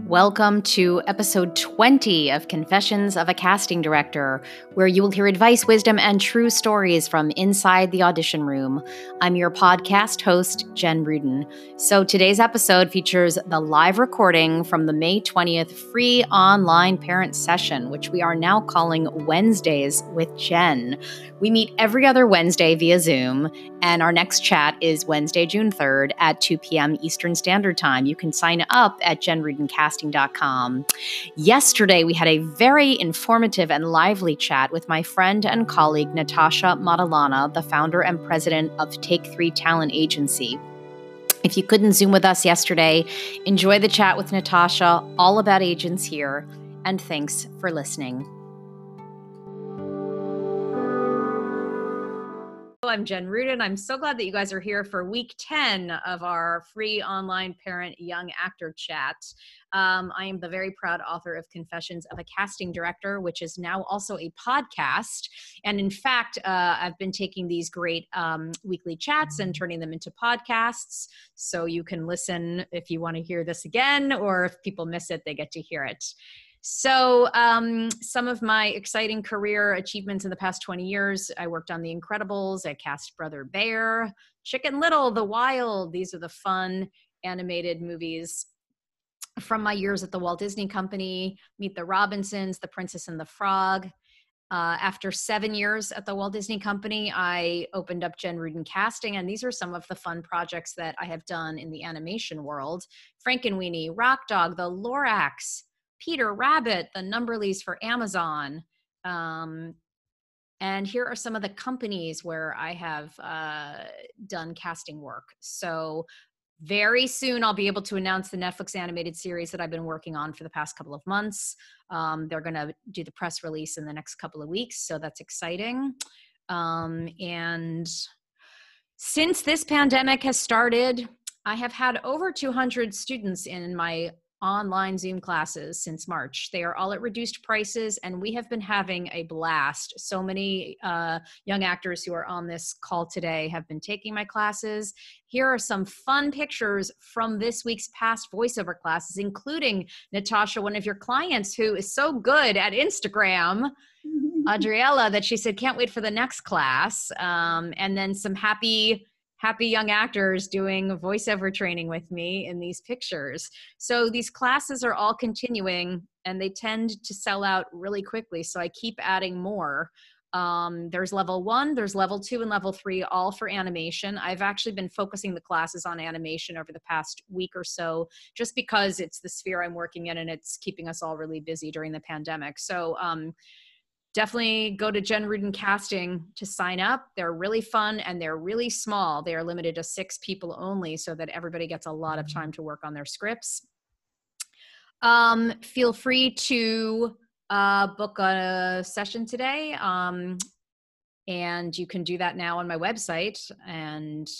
Welcome to episode 20 of Confessions of a Casting Director, where you will hear advice, wisdom, and true stories from inside the audition room. I'm your podcast host, Jen Rudin. So today's episode features the live recording from the May 20th free online parent session, which we are now calling Wednesdays with Jen. We meet every other Wednesday via Zoom, and our next chat is Wednesday, June 3rd at 2 p.m. Eastern Standard Time. You can sign up at Jen Rudin Casting. Yesterday, we had a very informative and lively chat with my friend and colleague, Natasha Madalana, the founder and president of Take Three Talent Agency. If you couldn't Zoom with us yesterday, enjoy the chat with Natasha, all about agents here, and thanks for listening. I'm Jen Rudin. I'm so glad that you guys are here for week 10 of our free online parent young actor chat. I am the very proud author of Confessions of a Casting Director, which is now also a podcast. And in fact, I've been taking these great weekly chats and turning them into podcasts. So you can listen if you want to hear this again, or if people miss it, they get to hear it. So some of my exciting career achievements in the past 20 years, I worked on The Incredibles, I cast Brother Bear, Chicken Little, The Wild. These are the fun animated movies from my years at the Walt Disney Company, Meet the Robinsons, The Princess and the Frog. After 7 years at the Walt Disney Company, I opened up Jen Rudin Casting, and these are some of the fun projects that I have done in the animation world. Frankenweenie, Rock Dog, The Lorax, Peter Rabbit, the Numberlies for Amazon. And here are some of the companies where I have done casting work. So very soon I'll be able to announce the Netflix animated series that I've been working on for the past couple of months. They're going to do the press release in the next couple of weeks. So that's exciting. And since this pandemic has started, I have had over 200 students in my online Zoom classes since March. They are all at reduced prices, and we have been having a blast. So many young actors who are on this call today have been taking my classes. Here are some fun pictures from this week's past voiceover classes, including Natasha, one of your clients who is so good at Instagram, Adriella, that she said, can't wait for the next class. And then some happy young actors doing voiceover training with me in these pictures. So these classes are all continuing, and they tend to sell out really quickly. So I keep adding more. There's level 1, there's level 2, and level 3, all for animation. I've actually been focusing the classes on animation over the past week or so, just because it's the sphere I'm working in, and it's keeping us all really busy during the pandemic. So, definitely go to Jen Rudin Casting to sign up. They're really fun, and they're really small. They are limited to 6 people only, so that everybody gets a lot of time to work on their scripts. Feel free to book a session today, and you can do that now on my website. And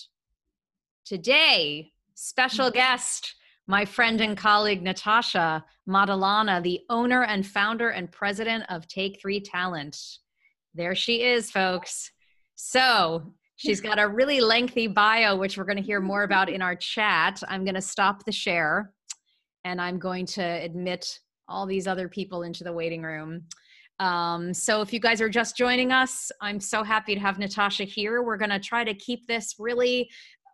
today, special guest, my friend and colleague, Natasha Madalana, the owner and founder and president of Take Three Talent. There she is, folks. So she's got a really lengthy bio, which we're going to hear more about in our chat. I'm going to stop the share, and I'm going to admit all these other people into the waiting room. So if you guys are just joining us, I'm so happy to have Natasha here. We're going to try to keep this really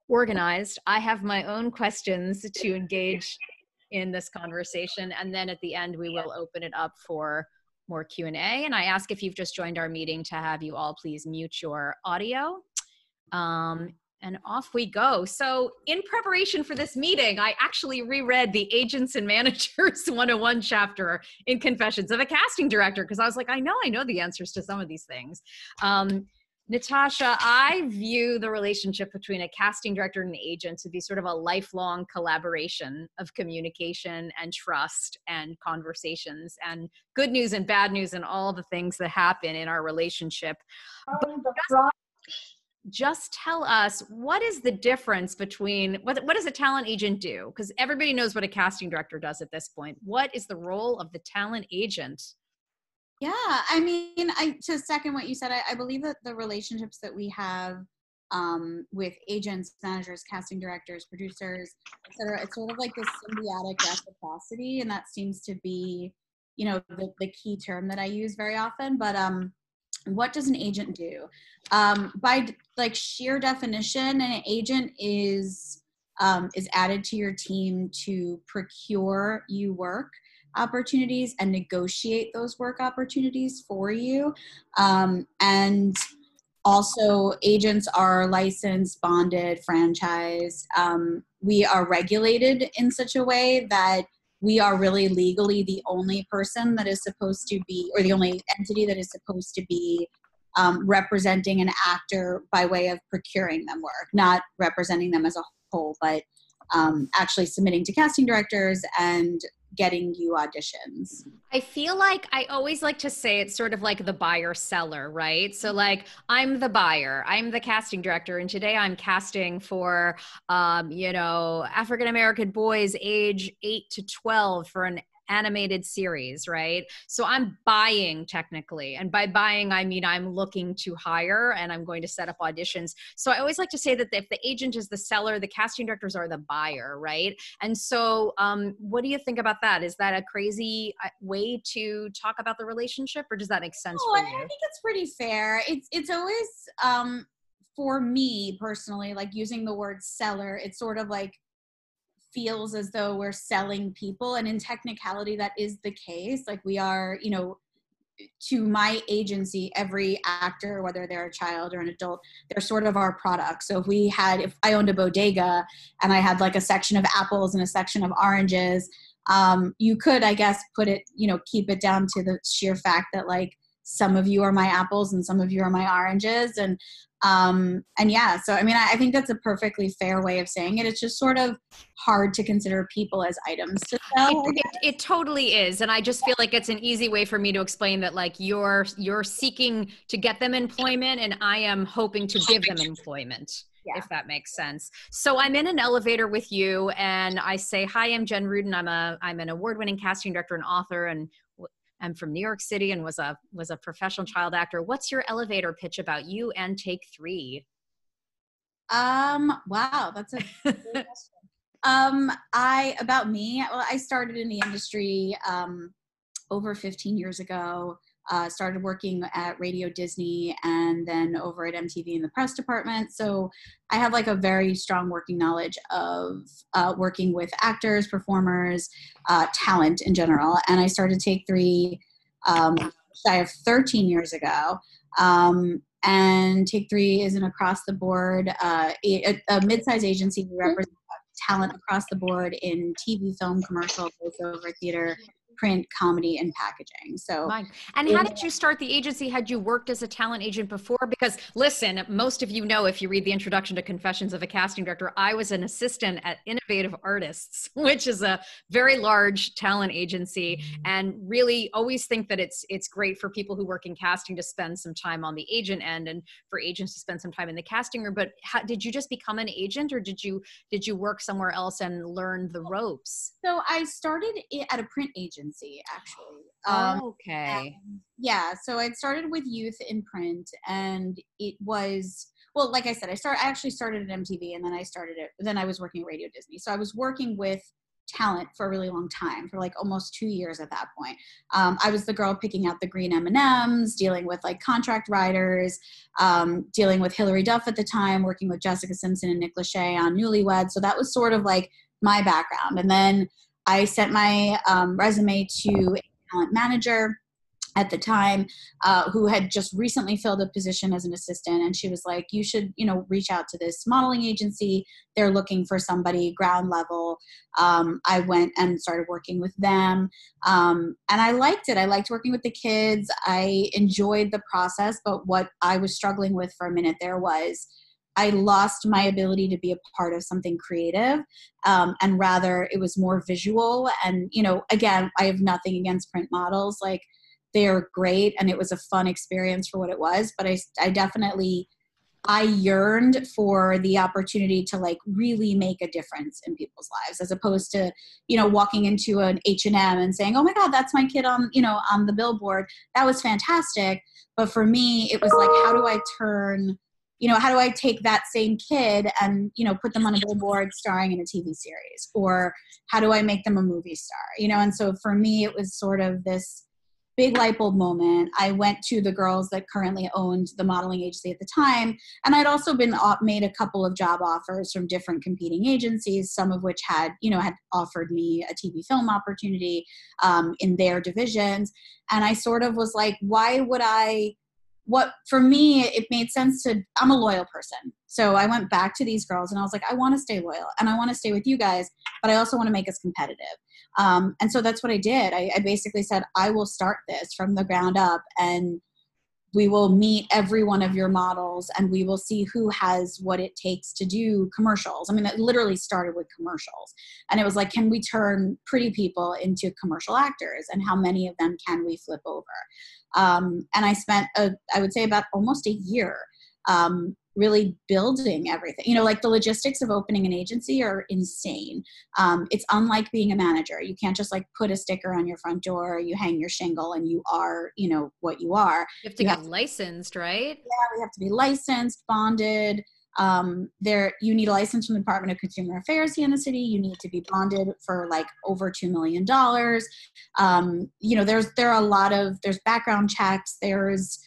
organized. I have my own questions to engage in this conversation, and then at the end we will open it up for more Q&A. And I ask, if you've just joined our meeting, to have you all please mute your audio. And off we go. So in preparation for this meeting, I actually reread the Agents and Managers 101 chapter in Confessions of a Casting Director, because I was like, I know the answers to some of these things. Natasha, I view the relationship between a casting director and an agent to be sort of a lifelong collaboration of communication and trust and conversations and good news and bad news and all the things that happen in our relationship. Just tell us, what is the difference between, what does a talent agent do? Because everybody knows what a casting director does at this point. What is the role of the talent agent? Yeah, I mean, to second what you said, I believe that the relationships that we have with agents, managers, casting directors, producers, et cetera. It's sort of like this symbiotic reciprocity, and that seems to be, you know, the key term that I use very often. But what does an agent do? By like sheer definition, an agent is added to your team to procure you work opportunities and negotiate those work opportunities for you. And also, agents are licensed, bonded, franchised. We are regulated in such a way that we are really legally the only person that is supposed to be, or the only entity that is supposed to be representing an actor by way of procuring them work, not representing them as a whole, but actually submitting to casting directors and getting you auditions. I feel like I always like to say it's sort of like the buyer-seller, right? So like, I'm the buyer, I'm the casting director, and today I'm casting for, you know, African-American boys age 8 to 12 for an animated series, right? So I'm buying technically. And by buying, I mean, I'm looking to hire and I'm going to set up auditions. So I always like to say that if the agent is the seller, the casting directors are the buyer, right? And so what do you think about that? Is that a crazy way to talk about the relationship, or does that make sense for you? I think it's pretty fair. It's always, for me personally, like using the word seller, it's sort of like, feels as though we're selling people. And in technicality, that is the case. Like we are, you know, to my agency, every actor, whether they're a child or an adult, they're sort of our product. So if I owned a bodega and I had like a section of apples and a section of oranges, you could, I guess, put it, you know, keep it down to the sheer fact that like some of you are my apples and some of you are my oranges. And yeah, so I mean, I think that's a perfectly fair way of saying it. It's just sort of hard to consider people as items to sell. It totally is. And I just feel like it's an easy way for me to explain that like you're seeking to get them employment and I am hoping to give them employment. Yeah. If that makes sense. So I'm in an elevator with you and I say, hi, I'm Jen Rudin. I'm an award-winning casting director and author, and I'm from New York City and was a professional child actor. What's your elevator pitch about you and Take Three? Wow, that's a good question. About me, well, I started in the industry over 15 years ago. Started working at Radio Disney and then over at MTV in the press department. So I have like a very strong working knowledge of working with actors, performers, talent in general. And I started Take Three shy of 13 years ago. And Take Three is an across the board, a mid-sized agency who represents talent across the board in TV, film, commercial, voiceover, theater, print, comedy, and packaging. So, and how did you start the agency? Had you worked as a talent agent before? Because listen, most of you know, if you read the introduction to Confessions of a Casting Director, I was an assistant at Innovative Artists, which is a very large talent agency, and really always think that it's great for people who work in casting to spend some time on the agent end and for agents to spend some time in the casting room. But how, did you just become an agent, or did you work somewhere else and learn the ropes? So I started at a print agency. Actually. Okay. Yeah. So I started with youth in print, and it was, well, like I said, I actually started at MTV, and then then I was working at Radio Disney. So I was working with talent for a really long time, for like almost 2 years at that point. I was the girl picking out the green M&Ms, dealing with like contract writers, dealing with Hilary Duff at the time, working with Jessica Simpson and Nick Lachey on Newlyweds. So that was sort of like my background. And then I sent my resume to a talent manager at the time who had just recently filled a position as an assistant. And she was like, you should, you know, reach out to this modeling agency. They're looking for somebody ground level. I went and started working with them. And I liked it. I liked working with the kids. I enjoyed the process. But what I was struggling with for a minute there was I lost my ability to be a part of something creative, and rather it was more visual. And, you know, again, I have nothing against print models. Like, they're great, and it was a fun experience for what it was. But I yearned for the opportunity to like really make a difference in people's lives, as opposed to, you know, walking into an H&M and saying, oh my God, that's my kid on, you know, on the billboard. That was fantastic. But for me, it was like, how do I turn you know, how do I take that same kid and, you know, put them on a billboard starring in a TV series, or how do I make them a movie star? You know, and so for me, it was sort of this big light bulb moment. I went to the girls that currently owned the modeling agency at the time. And I'd also been made a couple of job offers from different competing agencies, some of which had, you know, had offered me a TV film opportunity in their divisions. And I sort of was like, why would I? What for me, it made sense to, I'm a loyal person. So I went back to these girls and I was like, I want to stay loyal and I want to stay with you guys, but I also want to make us competitive. And so that's what I did. I basically said, I will start this from the ground up and we will meet every one of your models and we will see who has what it takes to do commercials. I mean, it literally started with commercials. And it was like, can we turn pretty people into commercial actors and how many of them can we flip over? And I spent, I would say about almost a year really building everything. You know, like the logistics of opening an agency are insane. It's unlike being a manager. You can't just like put a sticker on your front door, you hang your shingle and you are, you know, what you are. You have to get licensed, right? Yeah, we have to be licensed, bonded. You need a license from the Department of Consumer Affairs here in the city. You need to be bonded for like over $2 million. You know, there are a lot of, there's background checks, there's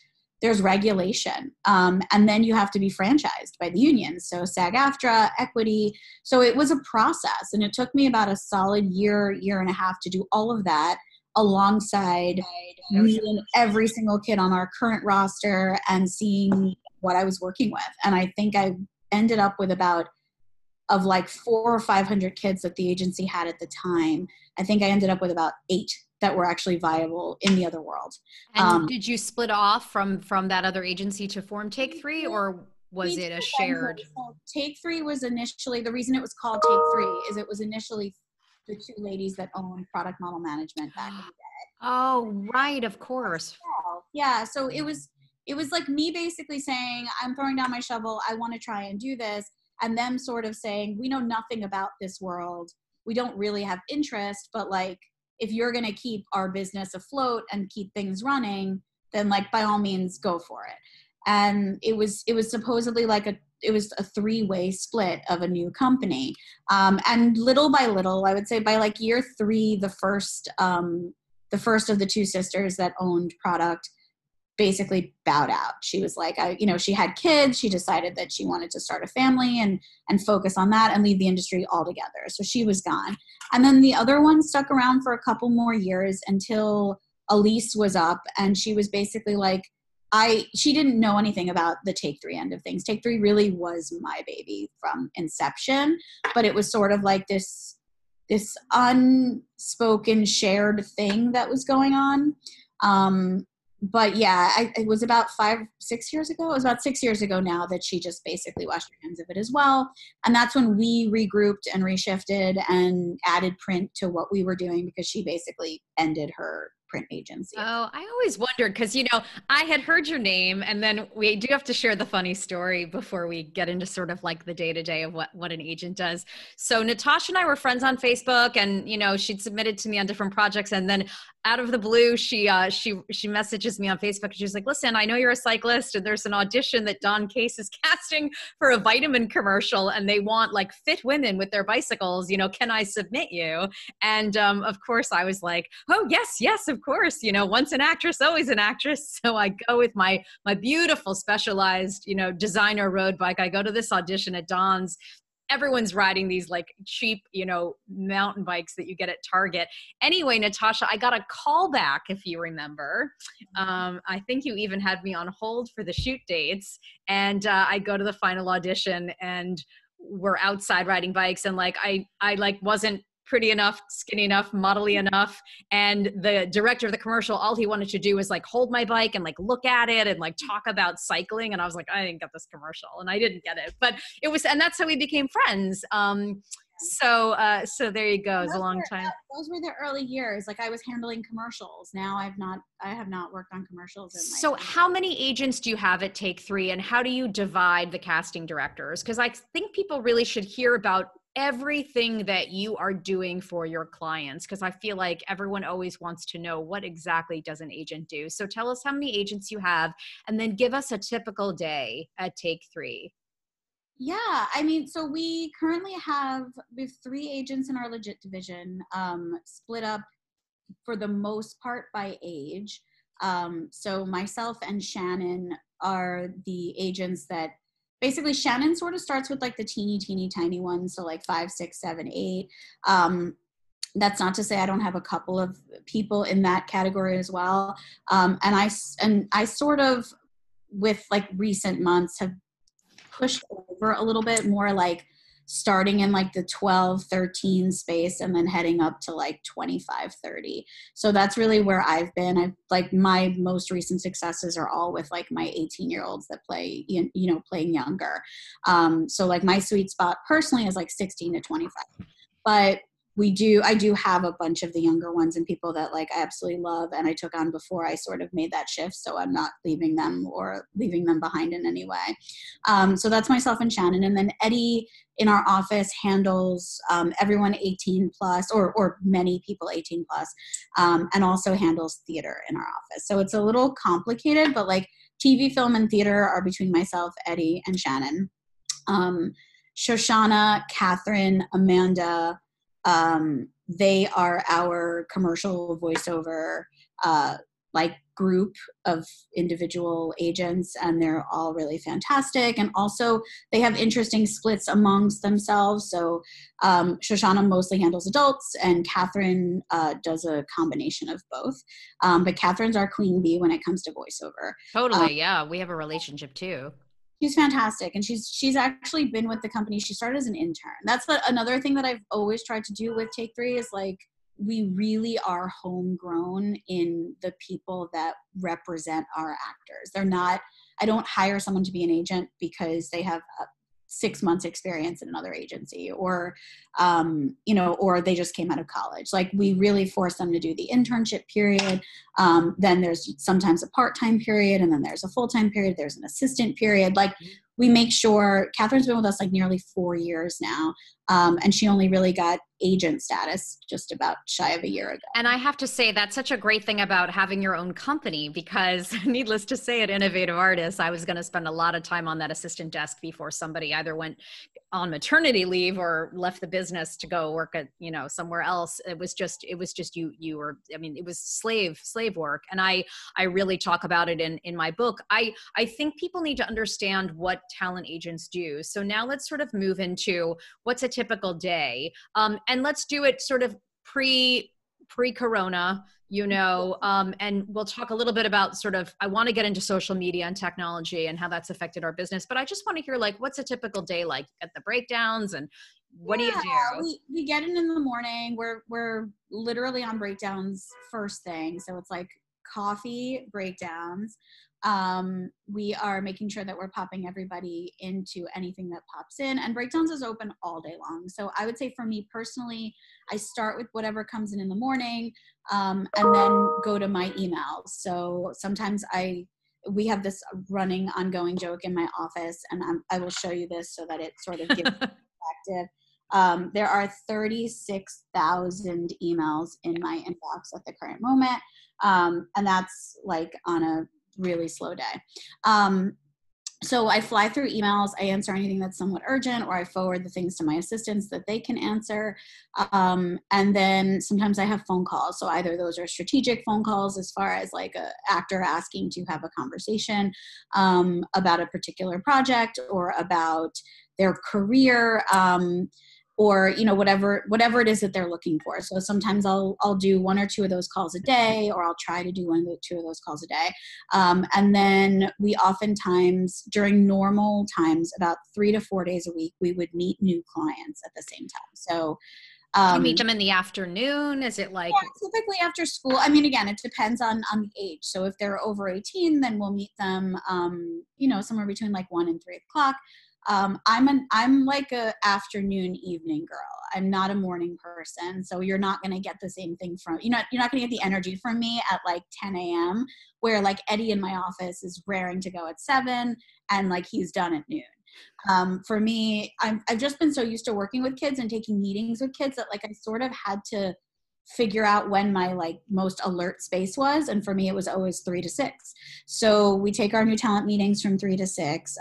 regulation. And then you have to be franchised by the union. So SAG-AFTRA, equity. So it was a process and it took me about a solid year and a half to do all of that alongside meeting every single kid on our current roster and seeing what I was working with. And I think I ended up with about, of like 400 or 500 kids that the agency had at the time, I think I ended up with about 8 that were actually viable in the other world. And did you split off from that other agency to form Take Three, or was it a shared? Take Three was initially, the reason it was called Take Three is it was initially the 2 ladies that owned product model management back in the day. Oh, right. Of course. Yeah. So it was like me basically saying, I'm throwing down my shovel. I want to try and do this. And them sort of saying, we know nothing about this world. We don't really have interest, but like, if you're going to keep our business afloat and keep things running, then like, by all means, go for it. And it was supposedly like it was a 3-way split of a new company. And little by little, I would say by like year 3, the first of the 2 sisters that owned product basically bowed out. She was like, she had kids. She decided that she wanted to start a family and focus on that and leave the industry altogether. So she was gone. And then the other one stuck around for a couple more years until a lease was up. And she was basically like, she didn't know anything about the Take Three end of things. Take Three really was my baby from inception, but it was sort of like this unspoken shared thing that was going on. But yeah, it was about 5-6 years ago. It was about 6 years ago now that she just basically washed her hands of it as well. And that's when we regrouped and reshifted and added print to what we were doing because she basically ended her print agency. Oh, I always wondered because, you know, I had heard your name and then we do have to share the funny story before we get into sort of like the day-to-day of what an agent does. So Natasha and I were friends on Facebook and, you know, she'd submitted to me on different projects and then out of the blue, she messages me on Facebook and she's like, listen, I know you're a cyclist and there's an audition that Don Case is casting for a vitamin commercial and they want like fit women with their bicycles, you know, can I submit you? And of course I was like, oh yes, of course, you know, once an actress, always an actress. So I go with my beautiful specialized, you know, designer road bike. I go to this audition at Don's. Everyone's riding these like cheap, you know, mountain bikes that you get at Target. Anyway, Natasha, I got a call back, if you remember. I think you even had me on hold for the shoot dates. And I go to the final audition and we're outside riding bikes. And like, I like wasn't pretty enough, skinny enough, modelly enough. And the director of the commercial, all he wanted to do was like hold my bike and like look at it and like talk about cycling. And I was like, I didn't get this commercial and I didn't get it, but it was, and that's how we became friends. So there you go. It was a long time. Those were the early years. Like I was handling commercials. Now I have not worked on commercials. So how many agents do you have at Take Three and how do you divide the casting directors? Cause I think people really should hear about everything that you are doing for your clients, because I feel like everyone always wants to know, what exactly does an agent do? So tell us how many agents you have, and then give us a typical day at Take Three. Yeah, I mean, so we have 3 agents in our legit division, split up for the most part by age. So myself and Shannon are the agents that basically, Shannon sort of starts with like the teeny tiny ones, so like 5, 6, 7, 8. That's not to say I don't have a couple of people in that category as well. And I sort of, with like recent months, have pushed over a little bit more, like starting in like the 12, 13 space and then heading up to like 25, 30. So that's really where I've been. I've like, my most recent successes are all with like my 18-year-olds that play, playing younger. So like my sweet spot personally is like 16 to 25, but I do have a bunch of the younger ones and people that like I absolutely love and I took on before I sort of made that shift. So I'm not leaving them or leaving them behind in any way. So that's myself and Shannon. And then Eddie in our office handles everyone 18 plus or many people 18 plus, and also handles theater in our office. So it's a little complicated, but like TV, film, and theater are between myself, Eddie, and Shannon. Shoshana, Catherine, Amanda, they are our commercial voiceover, like group of individual agents, and they're all really fantastic. And also they have interesting splits amongst themselves. So, Shoshana mostly handles adults and Catherine, does a combination of both. But Catherine's our queen bee when it comes to voiceover. Totally. Yeah. We have a relationship too. She's fantastic. And she's actually been with the company. She started as an intern. That's another thing that I've always tried to do with Take Three is like, we really are homegrown in the people that represent our actors. I don't hire someone to be an agent because they have 6 months experience in another agency or they just came out of college. Like we really force them to do the internship period. Then there's sometimes a part-time period and then there's a full-time period. There's an assistant period. Like we make sure Catherine's been with us like nearly 4 years now. And she only really got agent status just about shy of a year ago. And I have to say, that's such a great thing about having your own company, because needless to say at Innovative Artists, I was going to spend a lot of time on that assistant desk before somebody either went on maternity leave or left the business to go work at, somewhere else. It was just it was slave work. And I really talk about it in my book. I think people need to understand what talent agents do. So now let's sort of move into what's a typical day. And let's do it sort of pre-corona, and we'll talk a little bit about sort of, I want to get into social media and technology and how that's affected our business, but I just want to hear like, what's a typical day like at the breakdowns and what do you do? We get in the morning. We're literally on breakdowns first thing. So it's like coffee breakdowns. We are making sure that we're popping everybody into anything that pops in, and breakdowns is open all day long. So I would say for me personally, I start with whatever comes in the morning, and then go to my emails. So sometimes we have this running ongoing joke in my office, and I will show you this so that it sort of gives perspective. There are 36,000 emails in my inbox at the current moment. And that's like on a really slow day. So I fly through emails. I answer anything that's somewhat urgent, or I forward the things to my assistants that they can answer. And then sometimes I have phone calls. So either those are strategic phone calls as far as like an actor asking to have a conversation about a particular project or about their career, or, whatever it is that they're looking for. So sometimes I'll do one or two of those calls a day, or I'll try to do two of those calls a day. And then we oftentimes during normal times, about 3 to 4 days a week, we would meet new clients at the same time. So, you meet them in the afternoon? Is it like? Yeah, typically after school. I mean, again, it depends on the age. So if they're over 18, then we'll meet them, somewhere between like 1 and 3 o'clock. I'm like a afternoon, evening girl. I'm not a morning person. So you're not going to get the same thing you're not going to get the energy from me at like 10 a.m. where like Eddie in my office is raring to go at 7 and like he's done at noon. For me, I've just been so used to working with kids and taking meetings with kids that, like, I sort of had to figure out when my, like, most alert space was. And for me, it was always 3 to 6. So we take our new talent meetings from 3 to 6.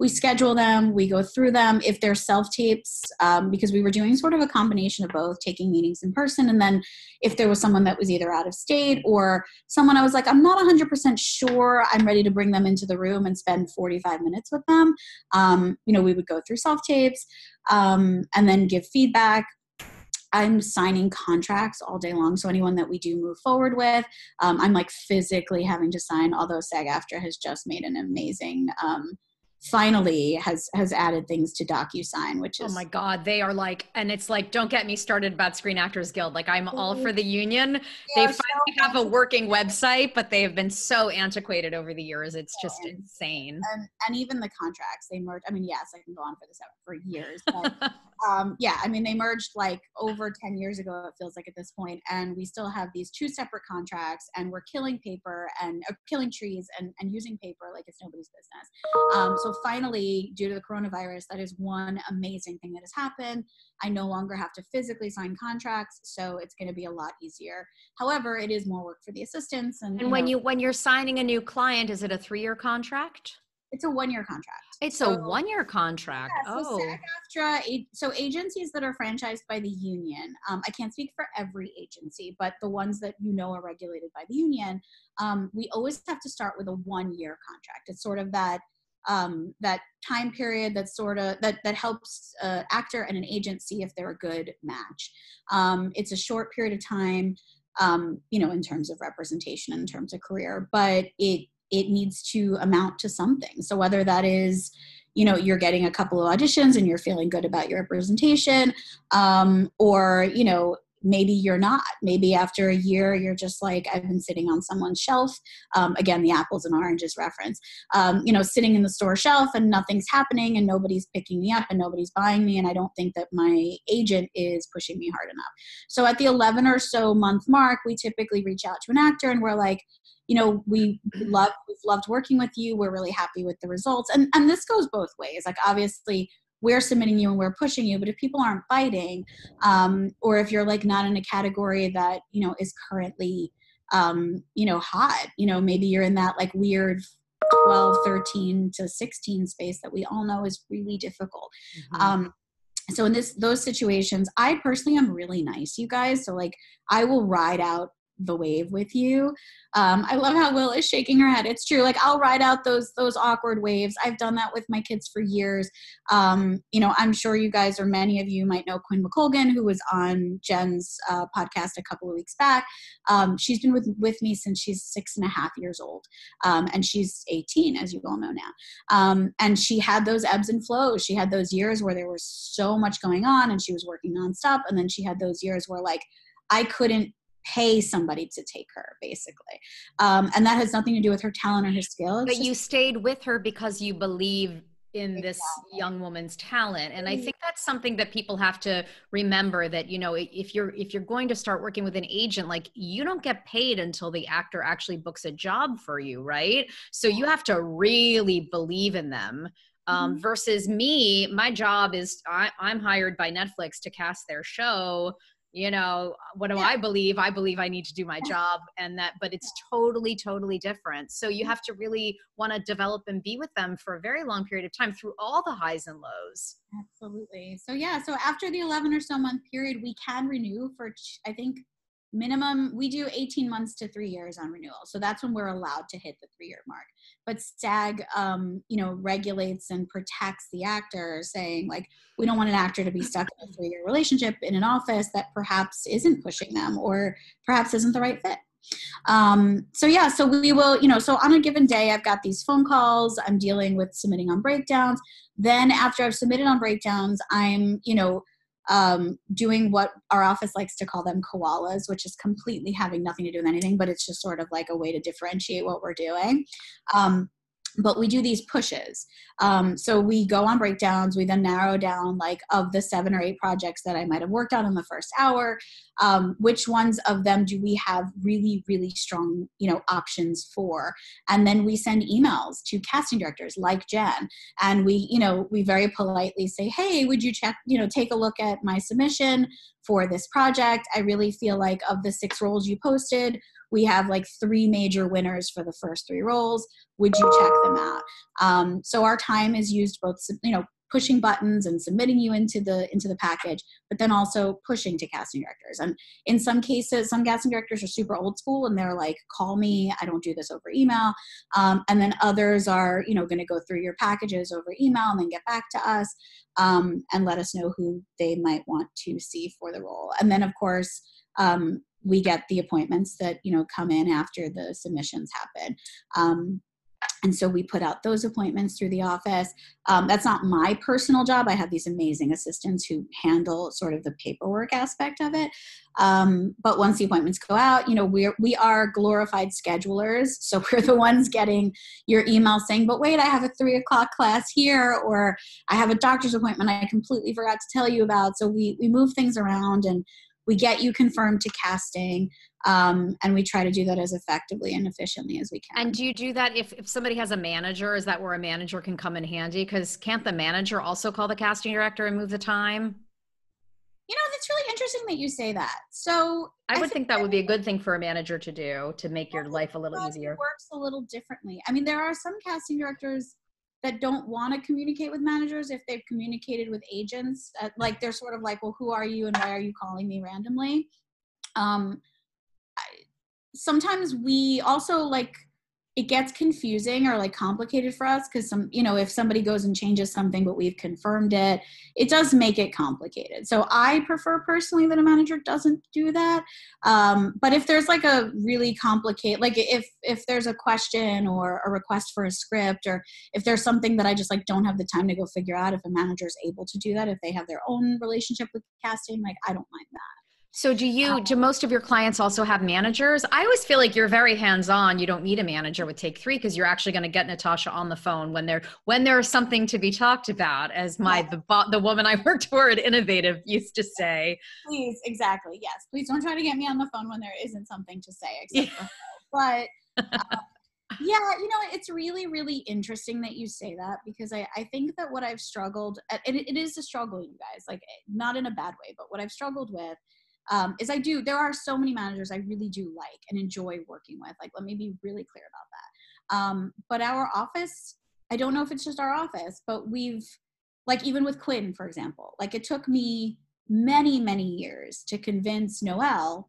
We schedule them, we go through them. If they're self-tapes, because we were doing sort of a combination of both, taking meetings in person. And then if there was someone that was either out of state or someone I was like, I'm not 100% sure I'm ready to bring them into the room and spend 45 minutes with them. You know, we would go through self-tapes, and then give feedback. I'm signing contracts all day long. So anyone that we do move forward with, I'm like physically having to sign, although SAG-AFTRA has just made an amazing, finally has added things to DocuSign, which is, oh my God, they are like, and it's like, don't get me started about Screen Actors Guild. Like, I'm all for the union. They finally have a working website, but they have been so antiquated over the years. It's just insane. And even the contracts they merged. I mean, yes, I can go on for this for years, but yeah, I mean, they merged like over 10 years ago, it feels like at this point, and we still have these two separate contracts, and we're killing paper and killing trees and using paper like it's nobody's business. So finally, due to the coronavirus, that is one amazing thing that has happened. I no longer have to physically sign contracts, so it's going to be a lot easier. However, it is more work for the assistants. And you know, when you're signing a new client, is it a 3-year contract? It's a 1-year contract. It's a 1-year contract. Yeah, SAG-AFTRA, so agencies that are franchised by the union, I can't speak for every agency, but the ones that you know are regulated by the union, we always have to start with a 1-year contract. It's sort of that that time period that sort of that helps an actor and an agent see if they're a good match. It's a short period of time, you know, in terms of representation, in terms of career, but it needs to amount to something. So whether that is, you know, you're getting a couple of auditions and you're feeling good about your representation, or, you know, maybe you're not. Maybe after a year, you're just like, I've been sitting on someone's shelf. Again, the apples and oranges reference, you know, sitting in the store shelf and nothing's happening and nobody's picking me up and nobody's buying me. And I don't think that my agent is pushing me hard enough. So at the 11 or so month mark, we typically reach out to an actor and we're like, you know, we've loved working with you. We're really happy with the results. And this goes both ways. Like, obviously, we're submitting you and we're pushing you, but if people aren't biting, or if you're like not in a category that, you know, is currently, you know, hot, you know, maybe you're in that like weird 12, 13 to 16 space that we all know is really difficult. Mm-hmm. So in those situations, I personally am really nice, you guys. So like, I will ride out the wave with you. I love how Will is shaking her head. It's true. Like, I'll ride out those awkward waves. I've done that with my kids for years. You know, I'm sure you guys, or many of you might know Quinn McColgan, who was on Jen's podcast a couple of weeks back. She's been with me since she's 6.5 years old. And she's 18, as you all know now. And she had those ebbs and flows. She had those years where there was so much going on and she was working nonstop. And then she had those years where, like, I couldn't pay somebody to take her, basically. And that has nothing to do with her talent or her skill. But you stayed with her because you believe in this young woman's talent. And I think that's something that people have to remember, that, you know, if you're going to start working with an agent, like, you don't get paid until the actor actually books a job for you, right? So you have to really believe in them. Versus me, my job is I'm hired by Netflix to cast their show. You know, what do I believe? I believe I need to do my job, and that, but it's totally, totally different. So you have to really want to develop and be with them for a very long period of time through all the highs and lows. Absolutely. So yeah, so after the 11 or so month period, we can renew for, I think, minimum, we do 18 months to 3 years on renewal. So that's when we're allowed to hit the 3-year mark. But SAG, you know, regulates and protects the actor, saying, like, we don't want an actor to be stuck in a 3-year relationship in an office that perhaps isn't pushing them or perhaps isn't the right fit. So yeah, so we will, you know, so on a given day, I've got these phone calls, I'm dealing with submitting on breakdowns. Then after I've submitted on breakdowns, I'm, you know, doing what our office likes to call them koalas, which is completely having nothing to do with anything, but it's just sort of like a way to differentiate what we're doing. But we do these pushes. So we go on breakdowns. We then narrow down, like, of the 7 or 8 projects that I might have worked on in the first hour, which ones of them do we have really, really strong, you know, options for? And then we send emails to casting directors like Jen. And we, you know, we very politely say, hey, would you check, you know, take a look at my submission for this project? I really feel like of the 6 roles you posted, we have like 3 major winners for the first 3 roles. Would you check them out? So our time is used both, you know, pushing buttons and submitting you into the package, but then also pushing to casting directors. And in some cases, some casting directors are super old school and they're like, call me, I don't do this over email. And then others are, you know, going to go through your packages over email and then get back to us and let us know who they might want to see for the role. And then of course, we get the appointments that, you know, come in after the submissions happen. And so we put out those appointments through the office. That's not my personal job. I have these amazing assistants who handle sort of the paperwork aspect of it. But once the appointments go out, you know, we are glorified schedulers. So we're the ones getting your email saying, but wait, I have a 3 o'clock class here, or I have a doctor's appointment I completely forgot to tell you about. So we move things around and we get you confirmed to casting, and we try to do that as effectively and efficiently as we can. And do you do that if somebody has a manager? Is that where a manager can come in handy? Because can't the manager also call the casting director and move the time? You know, that's really interesting that you say that. So I would think that would be a good thing for a manager to do to make your life a little easier. It works a little differently. I mean, there are some casting directors that don't want to communicate with managers if they've communicated with agents. Like they're sort of like, well, who are you and why are you calling me randomly? Sometimes we also like, it gets confusing or like complicated for us because some, you know, if somebody goes and changes something, but we've confirmed it, it does make it complicated. So I prefer personally that a manager doesn't do that. But if there's like a really complicated, like if there's a question or a request for a script, or if there's something that I just like don't have the time to go figure out, if a manager is able to do that, if they have their own relationship with casting, like I don't mind that. So do most of your clients also have managers? I always feel like you're very hands-on. You don't need a manager with Take Three because you're actually going to get Natasha on the phone when there's something to be talked about, as the woman I worked for at Innovative used to say. Please, exactly, yes. Please don't try to get me on the phone when there isn't something to say. Except but yeah, you know, it's really, really interesting that you say that because I think that what I've struggled, it is a struggle, you guys, like not in a bad way, but what I've struggled with is there are so many managers I really do like and enjoy working with. Like, let me be really clear about that. But our office, I don't know if it's just our office, but we've, like even with Quinn, for example, like it took me many, many years to convince Noelle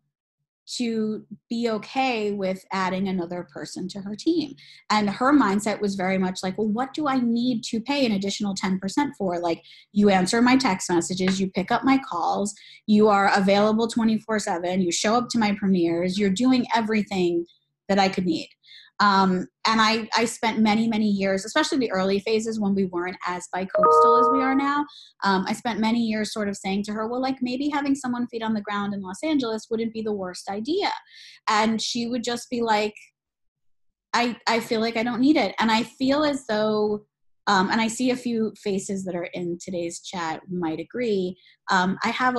to be okay with adding another person to her team. And her mindset was very much like, well, what do I need to pay an additional 10% for? Like, you answer my text messages, you pick up my calls, you are available 24/7, you show up to my premieres, you're doing everything that I could need. And I spent many, many years, especially the early phases when we weren't as bi-coastal as we are now, I spent many years sort of saying to her, well, like maybe having someone feet on the ground in Los Angeles wouldn't be the worst idea. And she would just be like, I feel like I don't need it. And I feel as though, and I see a few faces that are in today's chat might agree, I have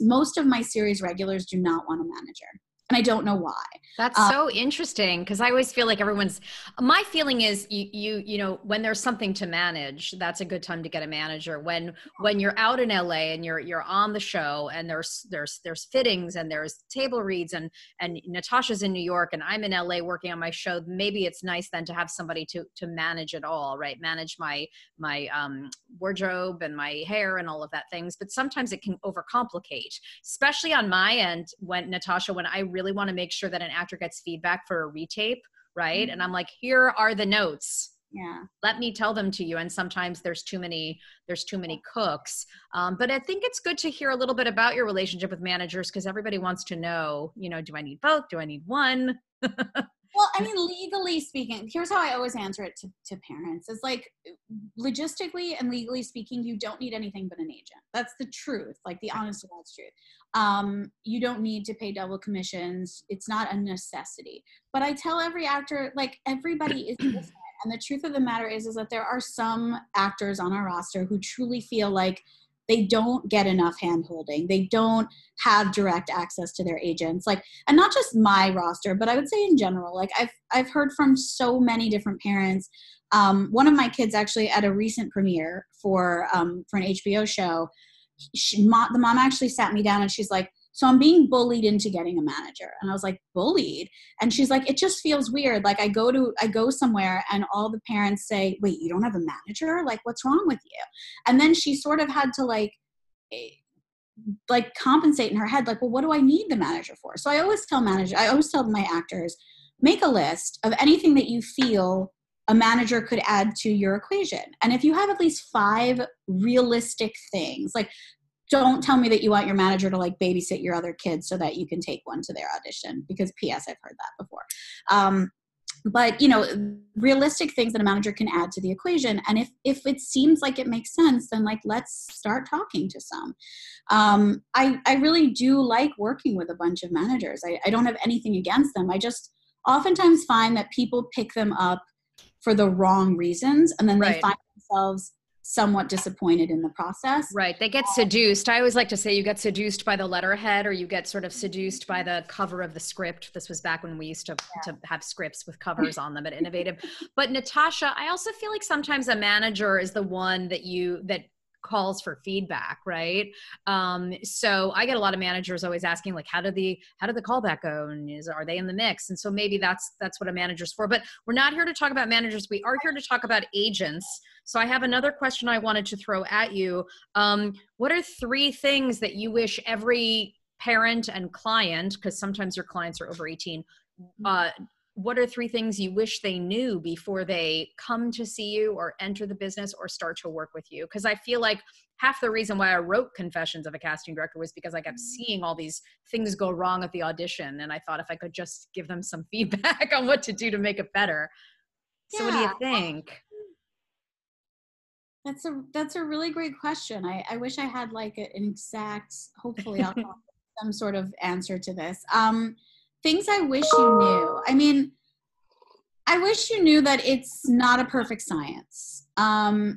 most of my series regulars do not want a manager. And I don't know why. That's so interesting because I always feel like my feeling is you know, when there's something to manage, that's a good time to get a manager. When you're out in LA and you're on the show and there's fittings and there's table reads and Natasha's in New York and I'm in LA working on my show, maybe it's nice then to have somebody to manage it all, right? Manage my wardrobe and my hair and all of that things. But sometimes it can overcomplicate, especially on my end when I really want to make sure that an actor gets feedback for a retape, right? Mm-hmm. And I'm like, here are the notes. Yeah. Let me tell them to you. And sometimes there's too many cooks. But I think it's good to hear a little bit about your relationship with managers because everybody wants to know, you know, do I need both? Do I need one? Well, I mean, legally speaking, here's how I always answer it to parents. It's like, logistically and legally speaking, you don't need anything but an agent. That's the truth, like the honest to God's truth. You don't need to pay double commissions. It's not a necessity. But I tell every actor, like everybody is And the truth of the matter is that there are some actors on our roster who truly feel like they don't get enough hand-holding. They don't have direct access to their agents. Like, and not just my roster, but I would say in general, like I've heard from so many different parents. One of my kids actually at a recent premiere for an HBO show, the mom actually sat me down and she's like, so I'm being bullied into getting a manager. And I was like, bullied? And she's like, it just feels weird. Like I go somewhere and all the parents say, wait, you don't have a manager? Like, what's wrong with you? And then she sort of had to like compensate in her head. Like, well, what do I need the manager for? So I always tell my actors, make a list of anything that you feel a manager could add to your equation. And if you have at least 5 realistic things, like, don't tell me that you want your manager to like babysit your other kids so that you can take one to their audition, because P.S. I've heard that before. But you know, realistic things that a manager can add to the equation. And if it seems like it makes sense, then like, let's start talking to some. I really do like working with a bunch of managers. I don't have anything against them. I just oftentimes find that people pick them up for the wrong reasons. And then they find themselves somewhat disappointed in the process. Right. They get seduced. I always like to say you get seduced by the letterhead, or you get sort of seduced by the cover of the script. This was back when we used to have scripts with covers on them at Innovative. But Natasha, I also feel like sometimes a manager is the one that calls for feedback, right? So I get a lot of managers always asking, like, how did the callback go, and are they in the mix? And so maybe that's what a manager's for. But we're not here to talk about managers. We are here to talk about agents. So I have another question I wanted to throw at you. What are 3 things that you wish every parent and client, because sometimes your clients are over 18, what are 3 things you wish they knew before they come to see you or enter the business or start to work with you? Because I feel like half the reason why I wrote Confessions of a Casting Director was because I kept seeing all these things go wrong at the audition. And I thought if I could just give them some feedback on what to do to make it better. So what do you think? That's a really great question. I wish I had like an exact, hopefully I'll have some sort of answer to this. Things I wish you knew. I mean, I wish you knew that it's not a perfect science.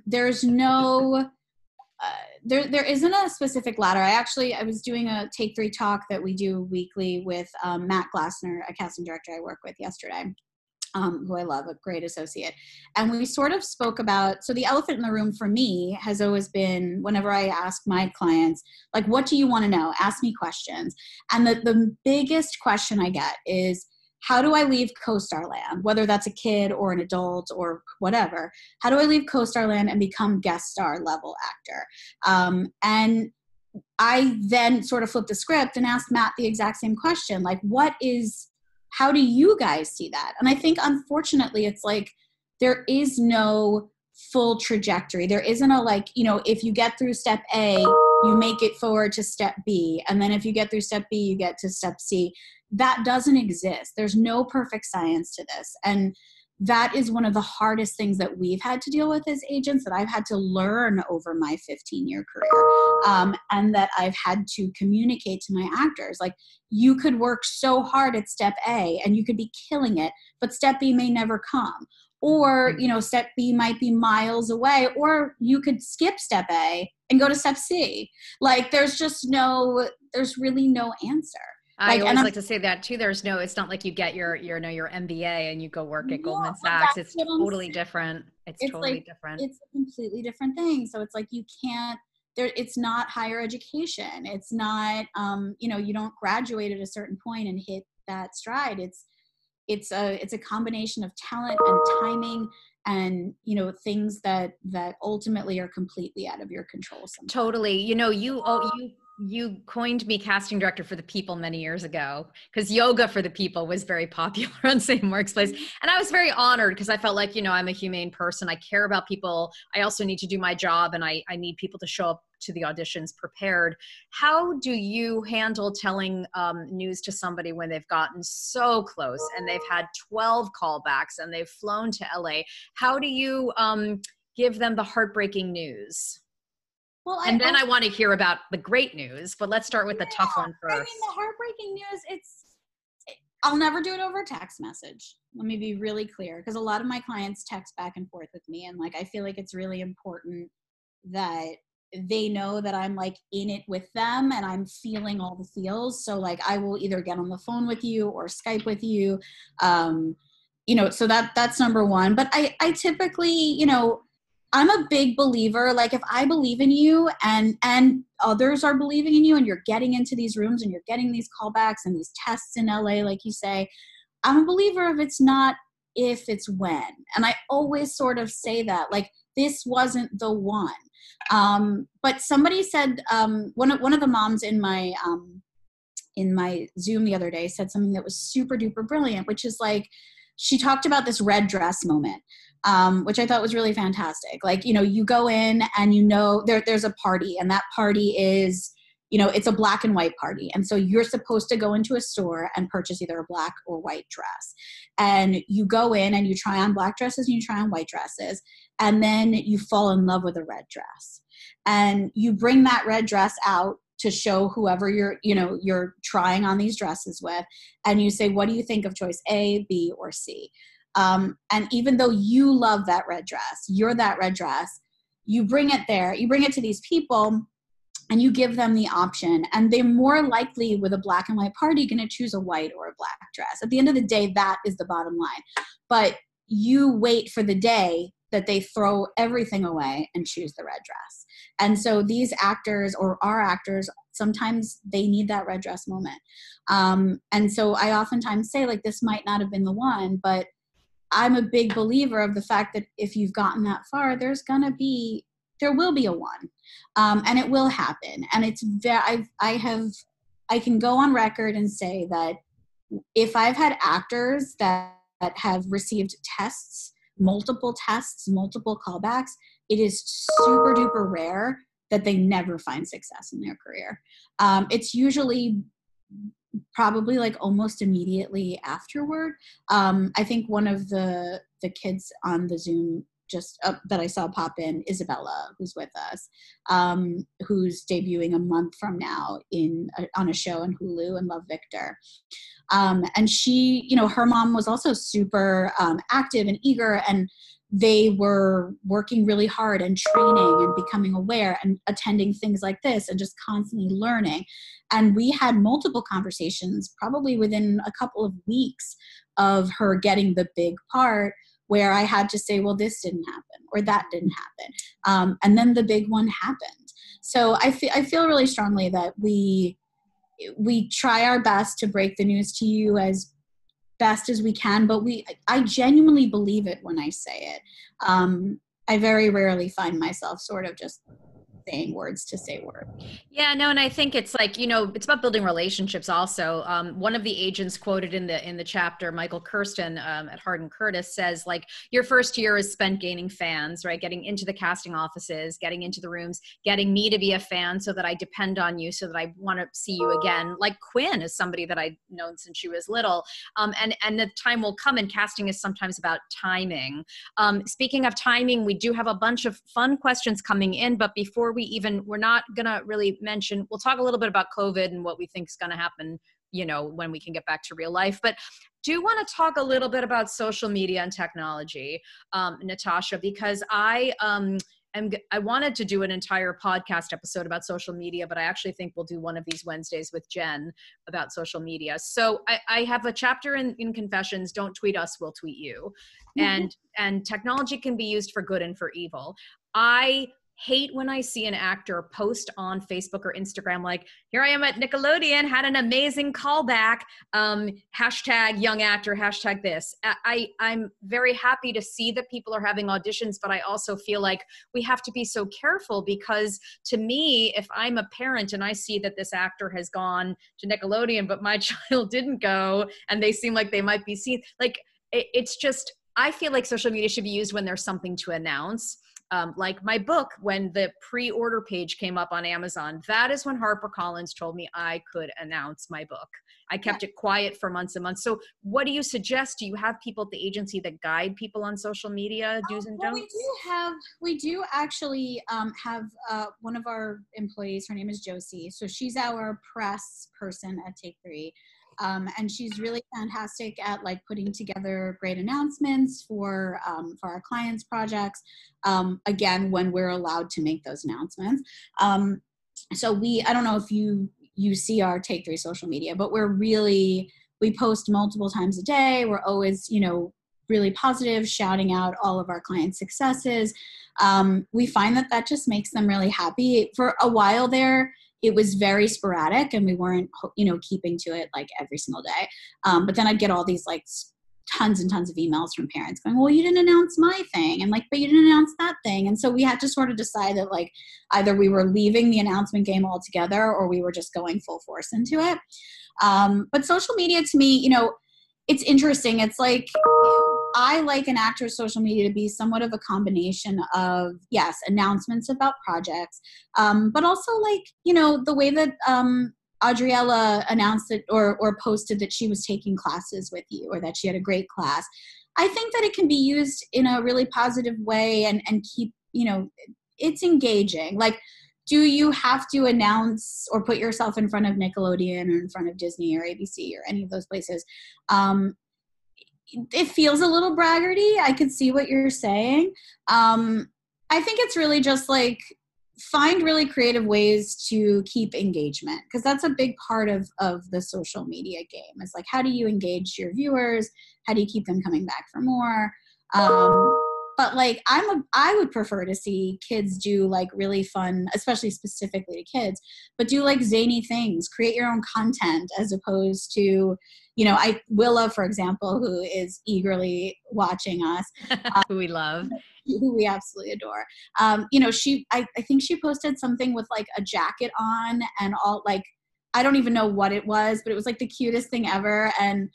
There's no, there isn't a specific ladder. I was doing a Take Three talk that we do weekly with Matt Glassner, a casting director I work with yesterday, who I love, a great associate. And we sort of spoke about, so the elephant in the room for me has always been, whenever I ask my clients, like, what do you want to know? Ask me questions. And the biggest question I get is, how do I leave co-star land, whether that's a kid or an adult or whatever? How do I leave co-star land and become guest star level actor? And I then sort of flipped the script and asked Matt the exact same question, like, how do you guys see that? And I think, unfortunately, it's like, there is no full trajectory. There isn't a, like, you know, if you get through step A, you make it forward to step B. And then if you get through step B, you get to step C. That doesn't exist. There's no perfect science to this. And that is one of the hardest things that we've had to deal with as agents, that I've had to learn over my 15-year career, and that I've had to communicate to my actors. Like, you could work so hard at step A and you could be killing it, but step B may never come. Or, you know, step B might be miles away, or you could skip step A and go to step C. Like, there's really no answer. I always like to say that too. It's not like you get your MBA and you go work at Goldman Sachs. It's totally different. It's totally different. It's a completely different thing. So it's like, you can't, it's not higher education. It's not, you know, you don't graduate at a certain point and hit that stride. It's a combination of talent and timing and, you know, things that ultimately are completely out of your control sometimes. Totally. You know, you coined me casting director for the people many years ago, because yoga for the people was very popular on Same Workplace. And I was very honored, because I felt like, you know, I'm a humane person. I care about people. I also need to do my job, and I need people to show up to the auditions prepared. How do you handle telling news to somebody when they've gotten so close and they've had 12 callbacks and they've flown to LA? How do you give them the heartbreaking news? Well, I want to hear about the great news, but let's start with the tough one first. I mean, the heartbreaking news, I'll never do it over text message. Let me be really clear, because a lot of my clients text back and forth with me, and like I feel like it's really important that they know that I'm like in it with them and I'm feeling all the feels. So like I will either get on the phone with you or Skype with you, you know, so that's number one. But I typically, you know, I'm a big believer, like if I believe in you and others are believing in you and you're getting into these rooms and you're getting these callbacks and these tests in LA, like you say, I'm a believer of it's not if, it's when. And I always sort of say that, like, this wasn't the one. But somebody said, one of the moms in my Zoom the other day said something that was super duper brilliant, which is like, she talked about this red dress moment, which I thought was really fantastic. Like, you know, you go in and you know, there's a party, and that party is, you know, it's a black and white party. And so you're supposed to go into a store and purchase either a black or white dress. And you go in and you try on black dresses and you try on white dresses. And then you fall in love with a red dress. And you bring that red dress out to show whoever you're trying on these dresses with. And you say, what do you think of choice A, B, or C? And even though you love that red dress, you're that red dress, you bring it there, you bring it to these people, and you give them the option, and they're more likely with a black and white party going to choose a white or a black dress. At the end of the day, that is the bottom line. But you wait for the day that they throw everything away and choose the red dress. And so these actors, or our actors, sometimes they need that red dress moment. And so I oftentimes say, like, this might not have been the one, but I'm a big believer of the fact that if you've gotten that far, there will be a one, and it will happen. And it's I can go on record and say that if I've had actors that have received tests, multiple callbacks, it is super duper rare that they never find success in their career. It's usually probably like almost immediately afterward. I think one of the kids on the Zoom that I saw pop in, Isabella, who's with us, who's debuting a month from now on a show in Hulu, in Love, Victor. And she, you know, her mom was also super active and eager, and they were working really hard and training and becoming aware and attending things like this and just constantly learning. And we had multiple conversations probably within a couple of weeks of her getting the big part, where I had to say, well, this didn't happen, or that didn't happen. And then the big one happened. So I feel really strongly that we try our best to break the news to you as best as we can, but I genuinely believe it when I say it. I very rarely find myself sort of just saying words to say words. Yeah, no, and I think it's like, you know, it's about building relationships also. One of the agents quoted in the chapter, Michael Kirsten at Hardin Curtis, says, like, your first year is spent gaining fans, right? Getting into the casting offices, getting into the rooms, getting me to be a fan so that I depend on you, so that I want to see you again. Like, Quinn is somebody that I've known since she was little. And the time will come, and casting is sometimes about timing. Speaking of timing, we do have a bunch of fun questions coming in, but before we're not going to really mention, we'll talk a little bit about COVID and what we think is going to happen, you know, when we can get back to real life. But do you want to talk a little bit about social media and technology, Natasha, because I wanted to do an entire podcast episode about social media, but I actually think we'll do one of these Wednesdays with Jen about social media. So I have a chapter in Confessions, Don't Tweet Us, We'll Tweet You. Mm-hmm. And technology can be used for good and for evil. I hate when I see an actor post on Facebook or Instagram, like, here I am at Nickelodeon, had an amazing callback, hashtag young actor, hashtag this. I'm very happy to see that people are having auditions, but I also feel like we have to be so careful, because to me, if I'm a parent and I see that this actor has gone to Nickelodeon, but my child didn't go, and they seem like they might be seen, like, it's just, I feel like social media should be used when there's something to announce. Like my book, when the pre-order page came up on Amazon, that is when HarperCollins told me I could announce my book. I kept it quiet for months and months. So what do you suggest? Do you have people at the agency that guide people on social media, do's and don'ts? We do actually have one of our employees, her name is Josie. So she's our press person at Take Three. And she's really fantastic at like putting together great announcements for our clients' projects. Again, when we're allowed to make those announcements. So I don't know if you see our Take Three social media, but we post multiple times a day. We're always, really positive, shouting out all of our clients' successes. We find that just makes them really happy. For a while there, it was very sporadic and we weren't, keeping to it like every single day. But then I'd get all these like tons and tons of emails from parents going, well, you didn't announce my thing. And like, but you didn't announce that thing. And so we had to sort of decide that like either we were leaving the announcement game altogether or we were just going full force into it. But social media to me, it's interesting. It's like, I like an actor's social media to be somewhat of a combination of, yes, announcements about projects, but also like, the way that Adriella announced it or posted that she was taking classes with you or that she had a great class. I think that it can be used in a really positive way and keep, it's engaging. Like, do you have to announce or put yourself in front of Nickelodeon or in front of Disney or ABC or any of those places? It feels a little braggarty. I could see what you're saying. I think it's really just like find really creative ways to keep engagement, because that's a big part of the social media game. It's like, how do you engage your viewers? How do you keep them coming back for more? But like, I would prefer to see kids do like really fun, especially specifically to kids, but do like zany things, create your own content as opposed to, Willa, for example, who is eagerly watching us. Who we love. Who we absolutely adore. I think she posted something with like a jacket on and all, like, I don't even know what it was, but it was like the cutest thing ever. And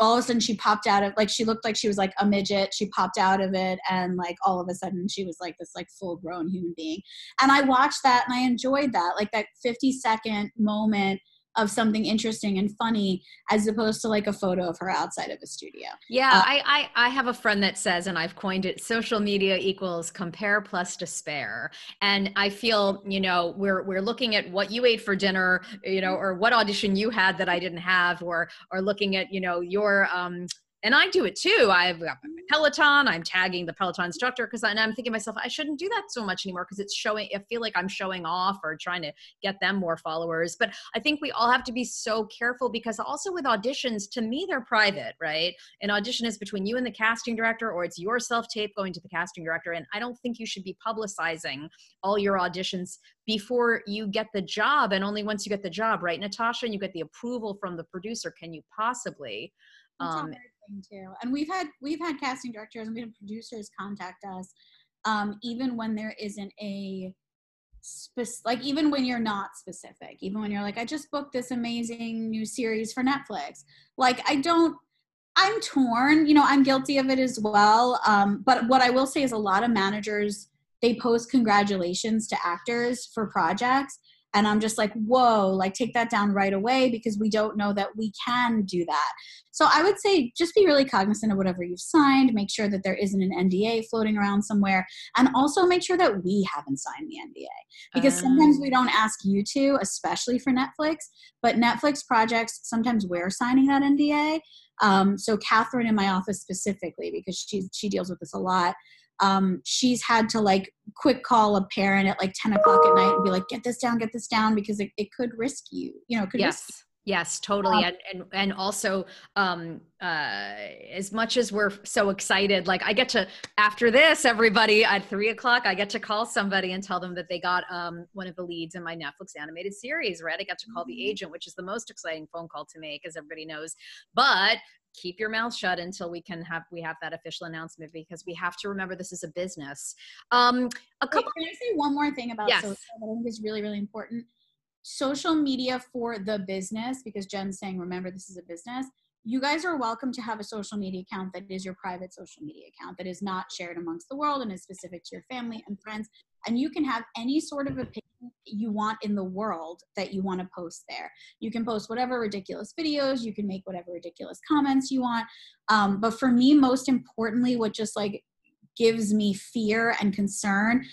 all of a sudden she popped out of, like, she looked like she was like a midget. She popped out of it and like all of a sudden she was like this like full grown human being. And I watched that and I enjoyed that, like that 50-second moment of something interesting and funny as opposed to like a photo of her outside of a studio. Yeah, I have a friend that says, and I've coined it, social media equals compare plus despair. And I feel, we're looking at what you ate for dinner, or what audition you had that I didn't have, or looking at, your, and I do it too. I've got my Peloton, I'm tagging the Peloton instructor because I'm thinking to myself, I shouldn't do that so much anymore because it's showing, I feel like I'm showing off or trying to get them more followers. But I think we all have to be so careful because also with auditions, to me, they're private, right? An audition is between you and the casting director, or it's your self-tape going to the casting director. And I don't think you should be publicizing all your auditions before you get the job, and only once you get the job, right, Natasha? And you get the approval from the producer, can you possibly... too. And we've had casting directors and we have producers contact us, even when there isn't a specific, like even when you're not specific, even when you're like, I just booked this amazing new series for Netflix. Like I'm torn, I'm guilty of it as well. But what I will say is a lot of managers, they post congratulations to actors for projects. And I'm just like, whoa, like take that down right away because we don't know that we can do that. So I would say just be really cognizant of whatever you've signed. Make sure that there isn't an NDA floating around somewhere. And also make sure that we haven't signed the NDA. Because sometimes we don't ask you to, especially for Netflix. But Netflix projects, sometimes we're signing that NDA. So Catherine in my office specifically, because she deals with this a lot. She's had to like quick call a parent at like 10 o'clock at night and be like, get this down because it could risk you, risk you. Yes, totally. And also, as much as we're so excited, like I get to, after this, everybody at 3 o'clock, I get to call somebody and tell them that they got one of the leads in my Netflix animated series, right? I got to call the agent, which is the most exciting phone call to make, as everybody knows. But keep your mouth shut until we have that official announcement, because we have to remember this is a business. Can I say one more thing about social that I think is really, really important? Social media for the business, because Jen's saying, remember, this is a business. You guys are welcome to have a social media account that is your private social media account that is not shared amongst the world and is specific to your family and friends. And you can have any sort of opinion you want in the world that you want to post there. You can post whatever ridiculous videos, you can make whatever ridiculous comments you want. But for me, most importantly, what just like gives me fear and concern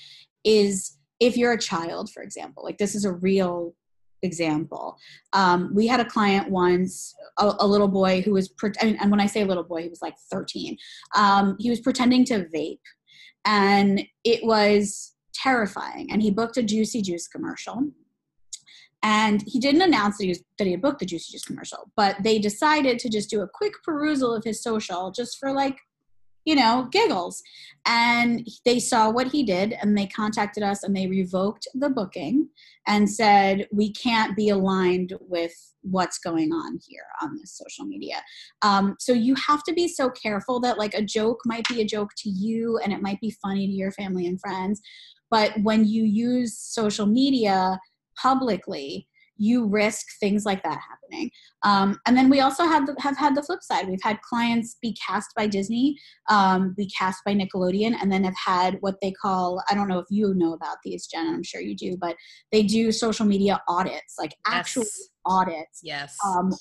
is if you're a child, for example, like this is a real example. We had a client once, a little boy who was, and when I say little boy, he was like 13. He was pretending to vape, and it was terrifying. And he booked a Juicy Juice commercial. And he didn't announce that he had booked the Juicy Juice commercial, but they decided to just do a quick perusal of his social just for, like, you know, giggles. And they saw what he did, and they contacted us, and they revoked the booking and said, we can't be aligned with what's going on here on this social media. So you have to be so careful that, like, a joke might be a joke to you, and it might be funny to your family and friends. But when you use social media publicly, you risk things like that happening. And then we also have had the flip side. We've had clients be cast by Disney, be cast by Nickelodeon, and then have had what they call, I don't know if you know about these, Jen, I'm sure you do, but they do social media audits, like actual audits,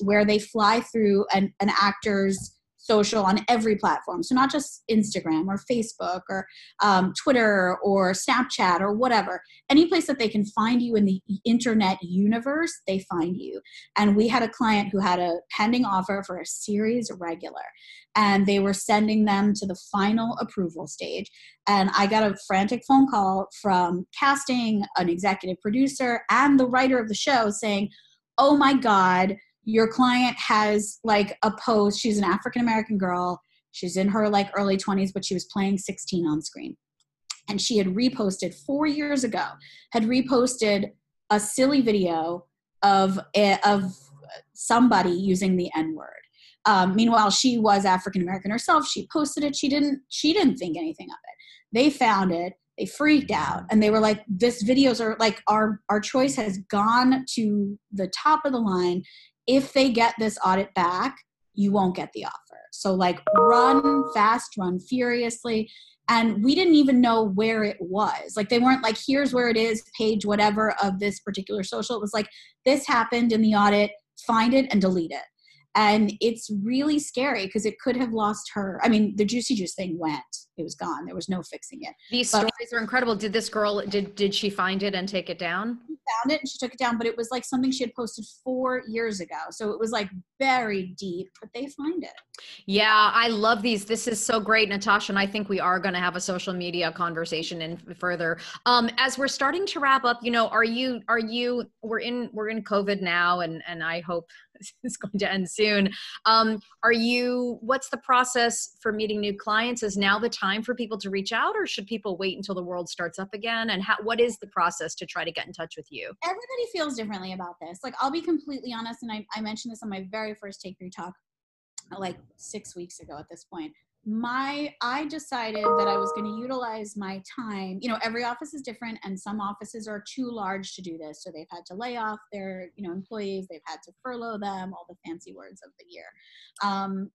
where they fly through an actor's social on every platform. So not just Instagram or Facebook or Twitter or Snapchat or whatever, any place that they can find you in the internet universe, they find you. And we had a client who had a pending offer for a series regular, and they were sending them to the final approval stage. And I got a frantic phone call from casting, an executive producer, and the writer of the show saying, oh my God, your client has, like, a pose. She's an African-American girl. She's in her, like, early 20s, but she was playing 16 on screen. And she had reposted 4 years ago, had reposted a silly video of somebody using the N-word. Meanwhile, she was African-American herself. She posted it. She didn't think anything of it. They found it. They freaked out, and they were like, this videos are like, our choice has gone to the top of the line. If they get this audit back, you won't get the offer. So, like, run fast, run furiously. And we didn't even know where it was. Like, they weren't like, here's where it is, page whatever of this particular social. It was like, this happened in the audit, find it and delete it. And it's really scary because it could have lost her. I mean, the Juicy Juice thing went. It was gone. There was no fixing it. These stories are incredible. Did this girl, did she find it and take it down? She found it and she took it down, but it was like something she had posted 4 years ago. So it was, like, buried deep, but they find it. Yeah, I love these. This is so great, Natasha, and I think we are going to have a social media conversation and further. As we're starting to wrap up, you know, we're in COVID now, and I hope it's going to end soon. What's the process for meeting new clients? Is now the time for people to reach out, or should people wait until the world starts up again? And what is the process to try to get in touch with you? Everybody feels differently about this. Like, I'll be completely honest. And I mentioned this on my very first Take Three talk, like 6 weeks ago at this point. I decided that I was going to utilize my time. You know, every office is different, and some offices are too large to do this. So they've had to lay off their, you know, employees. They've had to furlough them, all the fancy words of the year.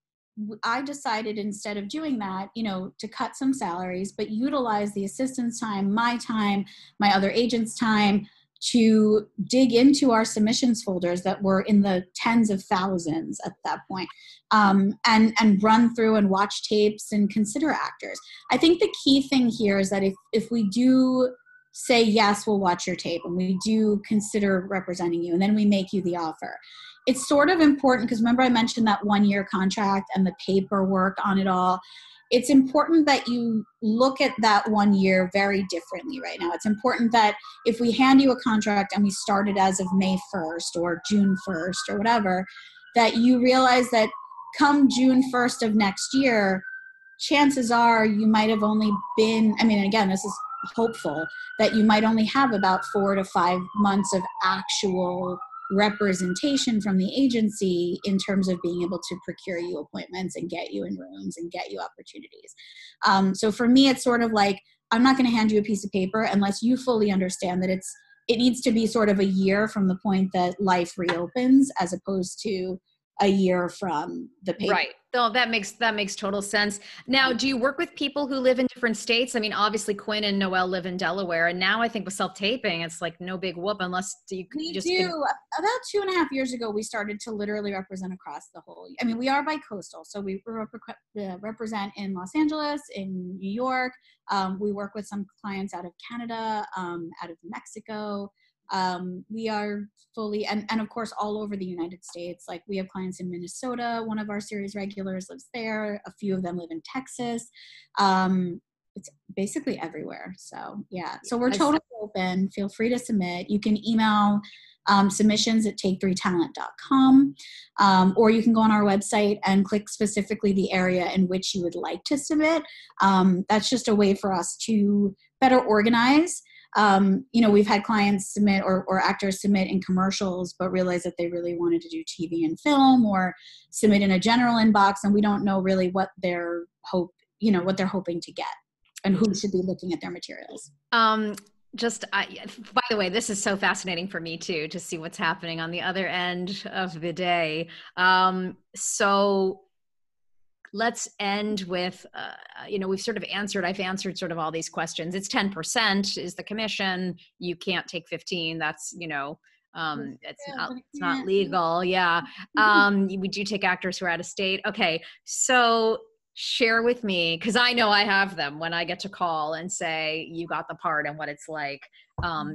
I decided, instead of doing that, you know, to cut some salaries, but utilize the assistant's time, my other agent's time, to dig into our submissions folders that were in the tens of thousands at that point, and run through and watch tapes and consider actors. I think the key thing here is that if we do say, yes, we'll watch your tape, and we do consider representing you, and then we make you the offer, it's sort of important, because remember I mentioned that 1 year contract and the paperwork on it all. It's important that you look at that 1 year very differently right now. It's important that if we hand you a contract and we started as of May 1st or June 1st or whatever, that you realize that come June 1st of next year, chances are you might have only been, I mean, again, this is hopeful, that you might only have about 4 to 5 months of actual representation from the agency in terms of being able to procure you appointments and get you in rooms and get you opportunities. So for me, it's sort of like, I'm not going to hand you a piece of paper unless you fully understand that it needs to be sort of a year from the point that life reopens, as opposed to a year from the paper. Right. No, that makes total sense. Now, do you work with people who live in different states? I mean, obviously Quinn and Noelle live in Delaware, and now I think with self-taping, it's like no big whoop unless you can. We just do. About 2.5 years ago, we started to literally represent across the whole. I mean, we are bi-coastal, so we represent in Los Angeles, in New York. We work with some clients out of Canada, out of Mexico. We are fully, and of course, all over the United States. Like, we have clients in Minnesota. One of our series regulars lives there. A few of them live in Texas. It's basically everywhere. So yeah, so we're totally open. Feel free to submit. You can email submissions at take3talent.com, or you can go on our website and click specifically the area in which you would like to submit. That's just a way for us to better organize. You know, we've had clients submit or actors submit in commercials, but realize that they really wanted to do TV and film, or submit in a general inbox, and we don't know really what their hope, you know, what they're hoping to get and who should be looking at their materials. By the way, this is so fascinating for me too, to see what's happening on the other end of the day. So let's end with, you know, we've sort of answered, I've answered sort of all these questions. It's 10% is the commission. You can't take 15. That's, you know, it's not legal. Yeah. We do take actors who are out of state. Okay. So share with me, because I know I have them when I get to call and say, you got the part and what it's like.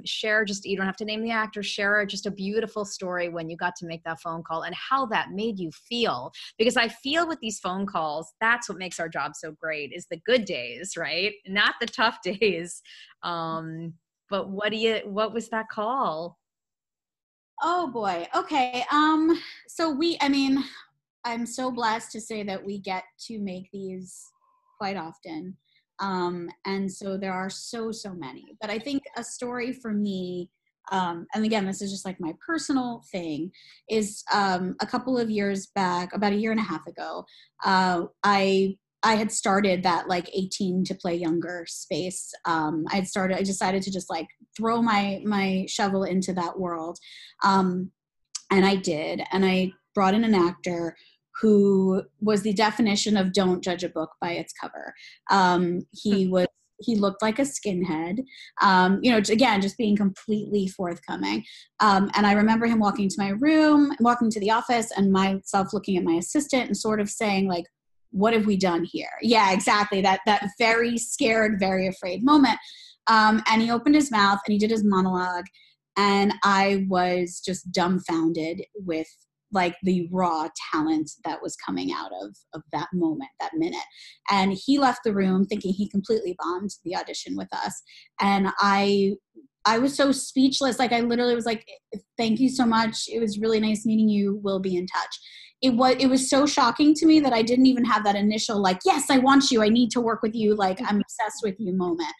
Share just, you don't have to name the actor, share just a beautiful story when you got to make that phone call and how that made you feel. Because I feel with these phone calls, that's what makes our job so great, is the good days, right? Not the tough days. But what was that call? Oh boy. Okay. I'm so blessed to say that we get to make these quite often. And so there are so many, but I think a story for me, and again, this is just like my personal thing, is a couple of years back, about a year and a half ago, I had started that like 18 to play younger space. I decided to just like throw my shovel into that world. And I did, and I brought in an actor who was the definition of don't judge a book by its cover. He looked like a skinhead, you know, again, just being completely forthcoming. And I remember him walking to my room, walking to the office, and myself looking at my assistant and sort of saying like, what have we done here? Yeah, exactly. That very scared, very afraid moment. And he opened his mouth and he did his monologue, and I was just dumbfounded with like the raw talent that was coming out of that moment, that minute. And he left the room thinking he completely bombed the audition with us. And I was so speechless. Like, I literally was like, thank you so much. It was really nice meeting you. We'll be in touch. It was so shocking to me that I didn't even have that initial like, yes, I want you. I need to work with you. Like, I'm obsessed with you moment.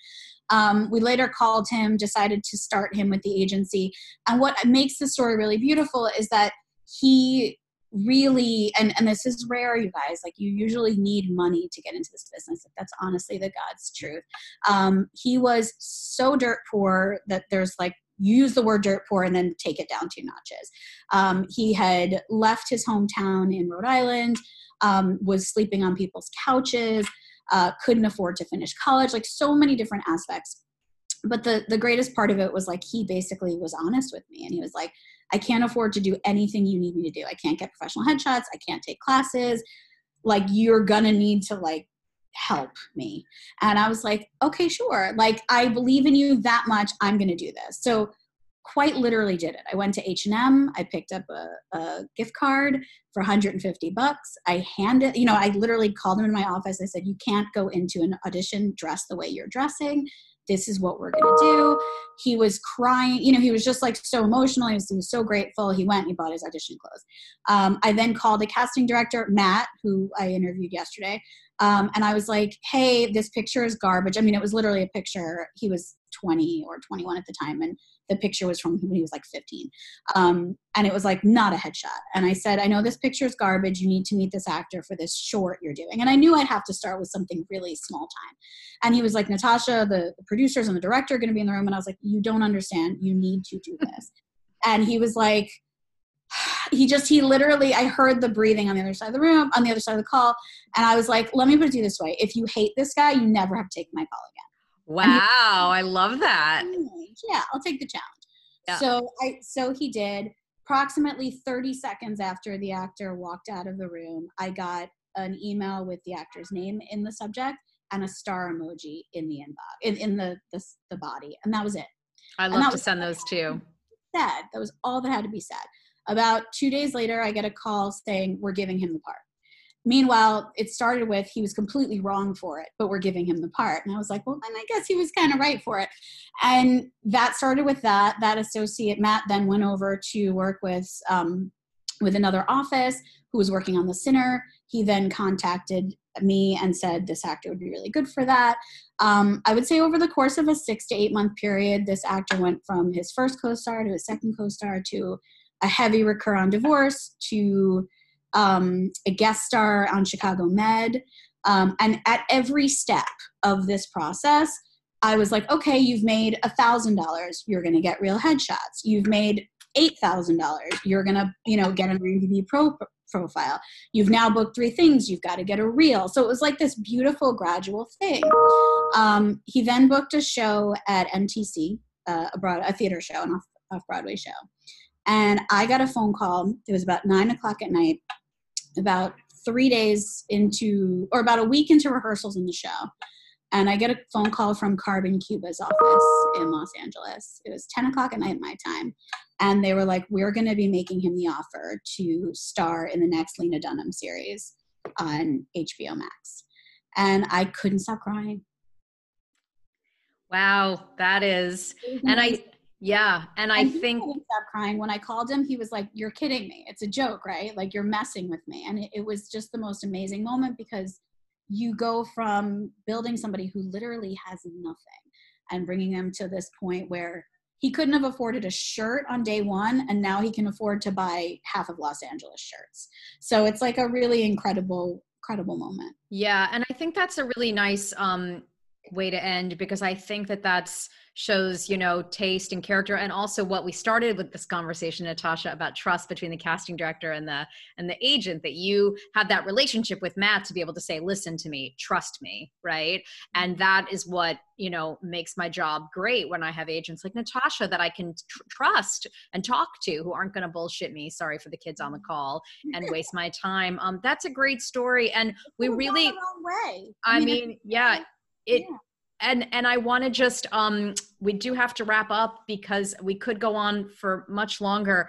We later called him, decided to start him with the agency. And what makes the story really beautiful is that he really, and this is rare, you guys, like you usually need money to get into this business. That's honestly the God's truth. He was so dirt poor that there's like, you use the word dirt poor and then take it down 2 notches. He had left his hometown in Rhode Island, was sleeping on people's couches, couldn't afford to finish college, like so many different aspects. But the greatest part of it was like, he basically was honest with me, and he was like, I can't afford to do anything you need me to do. I can't get professional headshots. I can't take classes. Like, you're going to need to like help me. And I was like, okay, sure. Like, I believe in you that much. I'm going to do this. So quite literally did it. I went to H&M. I picked up a gift card for $150. I literally called him in my office. I said, you can't go into an audition dressed the way you're dressing. This is what we're going to do. He was crying. You know, he was just like so emotional. He was so grateful. He went and he bought his audition clothes. I then called the casting director, Matt, who I interviewed yesterday. And I was like, hey, this picture is garbage. I mean, it was literally a picture. He was 20 or 21 at the time, and the picture was from when he was like 15. And it was like not a headshot. And I said, I know this picture is garbage. You need to meet this actor for this short you're doing. And I knew I'd have to start with something really small time. And he was like, Natasha, the producers and the director are going to be in the room. And I was like, you don't understand. You need to do this. And he was like, I heard the breathing on the other side of the room, on the other side of the call. And I was like, let me put it to you this way. If you hate this guy, you never have to take my call again. Wow, I love that. Yeah, I'll take the challenge. Yeah. So he did. Approximately 30 seconds after the actor walked out of the room, I got an email with the actor's name in the subject and a star emoji in the inbox, in the body, and that was it. I love to send those too. said. That was all that had to be said. About 2 days later, I get a call saying, we're giving him the part. Meanwhile, it started with, he was completely wrong for it, but we're giving him the part. And I was like, well, and I guess he was kind of right for it. And that started with that. That associate, Matt, then went over to work with another office who was working on The Sinner. He then contacted me and said, this actor would be really good for that. I would say over the course of a 6 to 8 month period, this actor went from his first co-star to his second co-star to a heavy recur on Divorce to... a guest star on Chicago Med. And at every step of this process, I was like, okay, you've made $1,000. You're going to get real headshots. You've made $8,000. You're going to, get an IMDb profile. You've now booked 3 things. You've got to get a reel. So it was like this beautiful gradual thing. He then booked a show at MTC, a theater show, an off-Broadway show. And I got a phone call. It was about 9 o'clock at night, about 3 days into, or about a week into rehearsals in the show. And I get a phone call from Carbon Cuba's office in Los Angeles. It was 10 o'clock at night my time. And they were like, we're going to be making him the offer to star in the next Lena Dunham series on HBO Max. And I couldn't stop crying. Wow, that is, and I... Yeah. And I think he couldn't stop crying. When I called him, he was like, you're kidding me. It's a joke, right? Like, you're messing with me. And it was just the most amazing moment, because you go from building somebody who literally has nothing and bringing them to this point where he couldn't have afforded a shirt on day one, and now he can afford to buy half of Los Angeles shirts. So it's like a really incredible moment. Yeah. And I think that's a really nice, way to end, because I think that's shows, taste and character, and also what we started with this conversation, Natasha, about trust between the casting director and the agent, that you have that relationship with Matt to be able to say, listen to me, trust me, right? And that is what, makes my job great when I have agents like Natasha that I can trust and talk to, who aren't going to bullshit me, sorry for the kids on the call, and waste my time. That's a great story. And we really, And I want to just, we do have to wrap up because we could go on for much longer.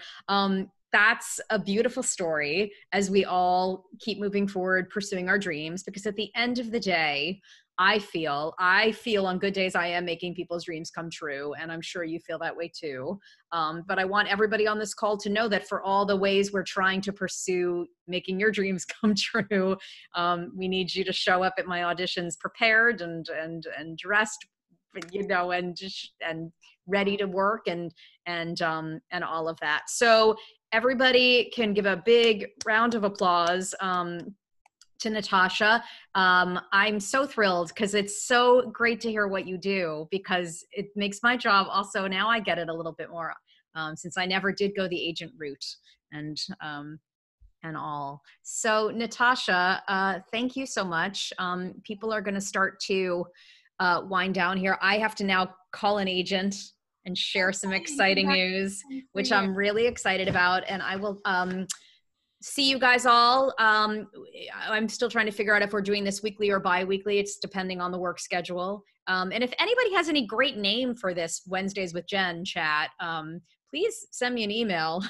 That's a beautiful story as we all keep moving forward, pursuing our dreams, because at the end of the day, I feel on good days, I am making people's dreams come true. And I'm sure you feel that way too. But I want everybody on this call to know that for all the ways we're trying to pursue making your dreams come true, we need you to show up at my auditions prepared and dressed, and ready to work and all of that. So everybody can give a big round of applause, to Natasha. I'm so thrilled because it's so great to hear what you do, because it makes my job also, now I get it a little bit more, since I never did go the agent route and all. So Natasha, thank you so much. People are going to start to wind down here. I have to now call an agent and share some exciting news, which I'm really excited about. And I will, see you guys all. I'm still trying to figure out if we're doing this weekly or bi-weekly. It's depending on the work schedule. And if anybody has any great name for this Wednesdays with Jen chat, please send me an email.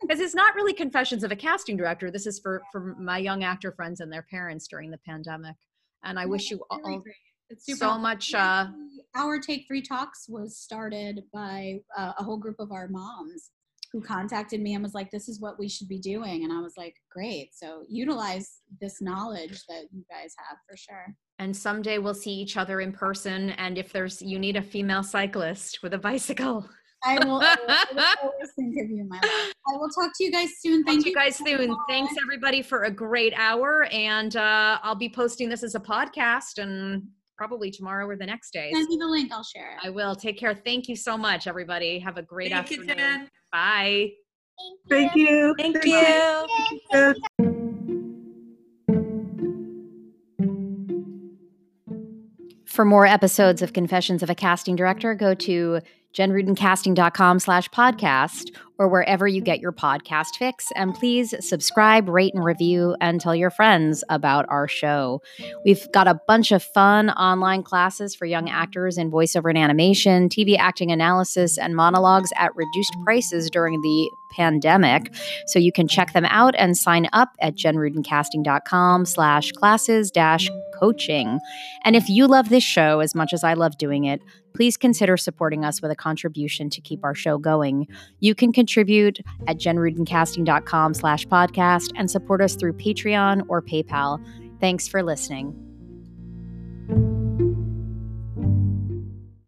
Because it's not really Confessions of a Casting Director. This is for my young actor friends and their parents during the pandemic. And I wish you all so much. Our Take Three Talks was started by a whole group of our moms who contacted me and was like, this is what we should be doing. And I was like, great. So utilize this knowledge that you guys have for sure. And someday we'll see each other in person. And if you need a female cyclist with a bicycle. I will always think of you, my love. I will talk to you guys soon. Thank you guys soon. Thanks everybody for a great hour. And I'll be posting this as a podcast and probably tomorrow or the next day. Send me the link, I'll share it. I will. Take care. Thank you so much, everybody. Have a great afternoon. Thank you, Jen. Bye. Thank you. Thank you. Thank you. For more episodes of Confessions of a Casting Director, go to jenrudincasting.com/podcast, or wherever you get your podcast fix. And please subscribe, rate, and review, and tell your friends about our show. We've got a bunch of fun online classes for young actors in voiceover and animation, TV acting analysis, and monologues at reduced prices during the pandemic. So you can check them out and sign up at jenrudincasting.com/classes-coaching. And if you love this show as much as I love doing it, please consider supporting us with a contribution to keep our show going. You can contribute at jenrudincasting.com/podcast and support us through Patreon or PayPal. Thanks for listening.